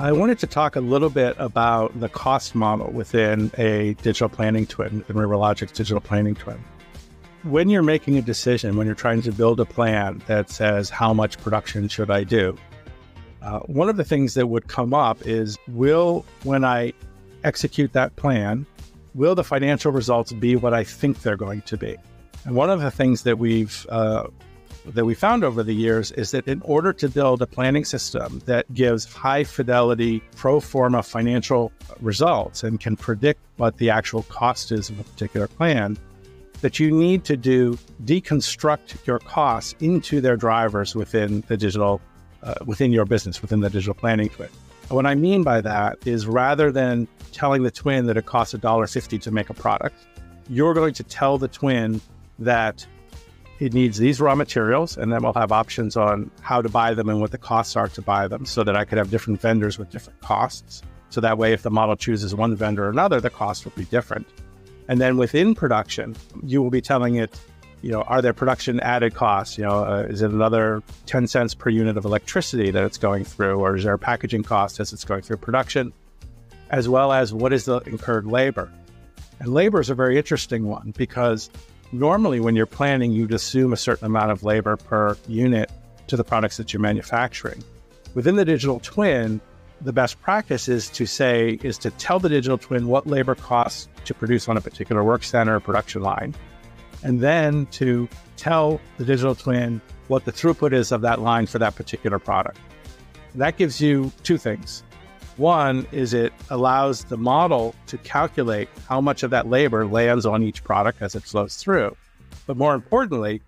I wanted to talk a little bit about the cost model within a digital planning twin, within River Logic's digital planning twin. When you're making a decision, when you're trying to build a plan that says, how much production should I do? One of the things that would come up is, when I execute that plan, will the financial results be what I think they're going to be? And one of the things that we found over the years is that in order to build a planning system that gives high fidelity pro forma financial results and can predict what the actual cost is of a particular plan, that you need to deconstruct your costs into their drivers within the digital, within your business, within the digital planning twin. And what I mean by that is, rather than telling the twin that it costs $1.50 to make a product, you're going to tell the twin that it needs these raw materials, and then we'll have options on how to buy them and what the costs are to buy them, so that I could have different vendors with different costs. So that way, if the model chooses one vendor or another, the cost will be different. And then within production, you will be telling it, are there production added costs? Is it another 10 cents per unit of electricity that it's going through? Or is there a packaging cost as it's going through production? As well as, what is the incurred labor? And labor is a very interesting one, because normally when you're planning, you'd assume a certain amount of labor per unit to the products that you're manufacturing. Within the digital twin, the best practice is to tell the digital twin what labor costs to produce on a particular work center or production line, and then to tell the digital twin what the throughput is of that line for that particular product. And that gives you two things. One is, it allows the model to calculate how much of that labor lands on each product as it flows through. But more importantly,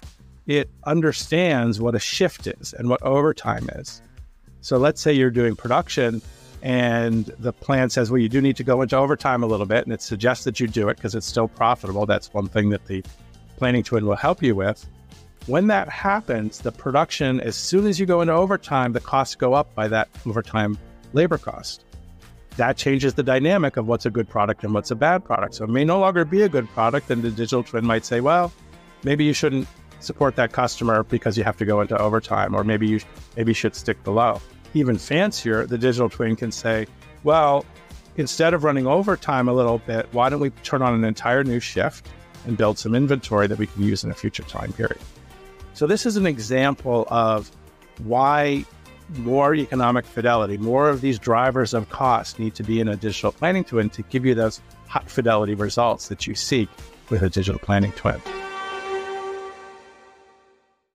it understands what a shift is and what overtime is. So let's say you're doing production and the plan says, well, you do need to go into overtime a little bit, and it suggests that you do it because it's still profitable. That's one thing that the planning twin will help you with. When that happens, the production, as soon as you go into overtime, the costs go up by that overtime labor cost. That changes the dynamic of what's a good product and what's a bad product. So it may no longer be a good product, and the digital twin might say, well, maybe you shouldn't support that customer because you have to go into overtime, or maybe you should stick below. Even fancier, the digital twin can say, well, instead of running overtime a little bit, why don't we turn on an entire new shift and build some inventory that we can use in a future time period? So this is an example of why more economic fidelity, more of these drivers of cost, need to be in a digital planning twin to give you those hot fidelity results that you seek with a digital planning twin.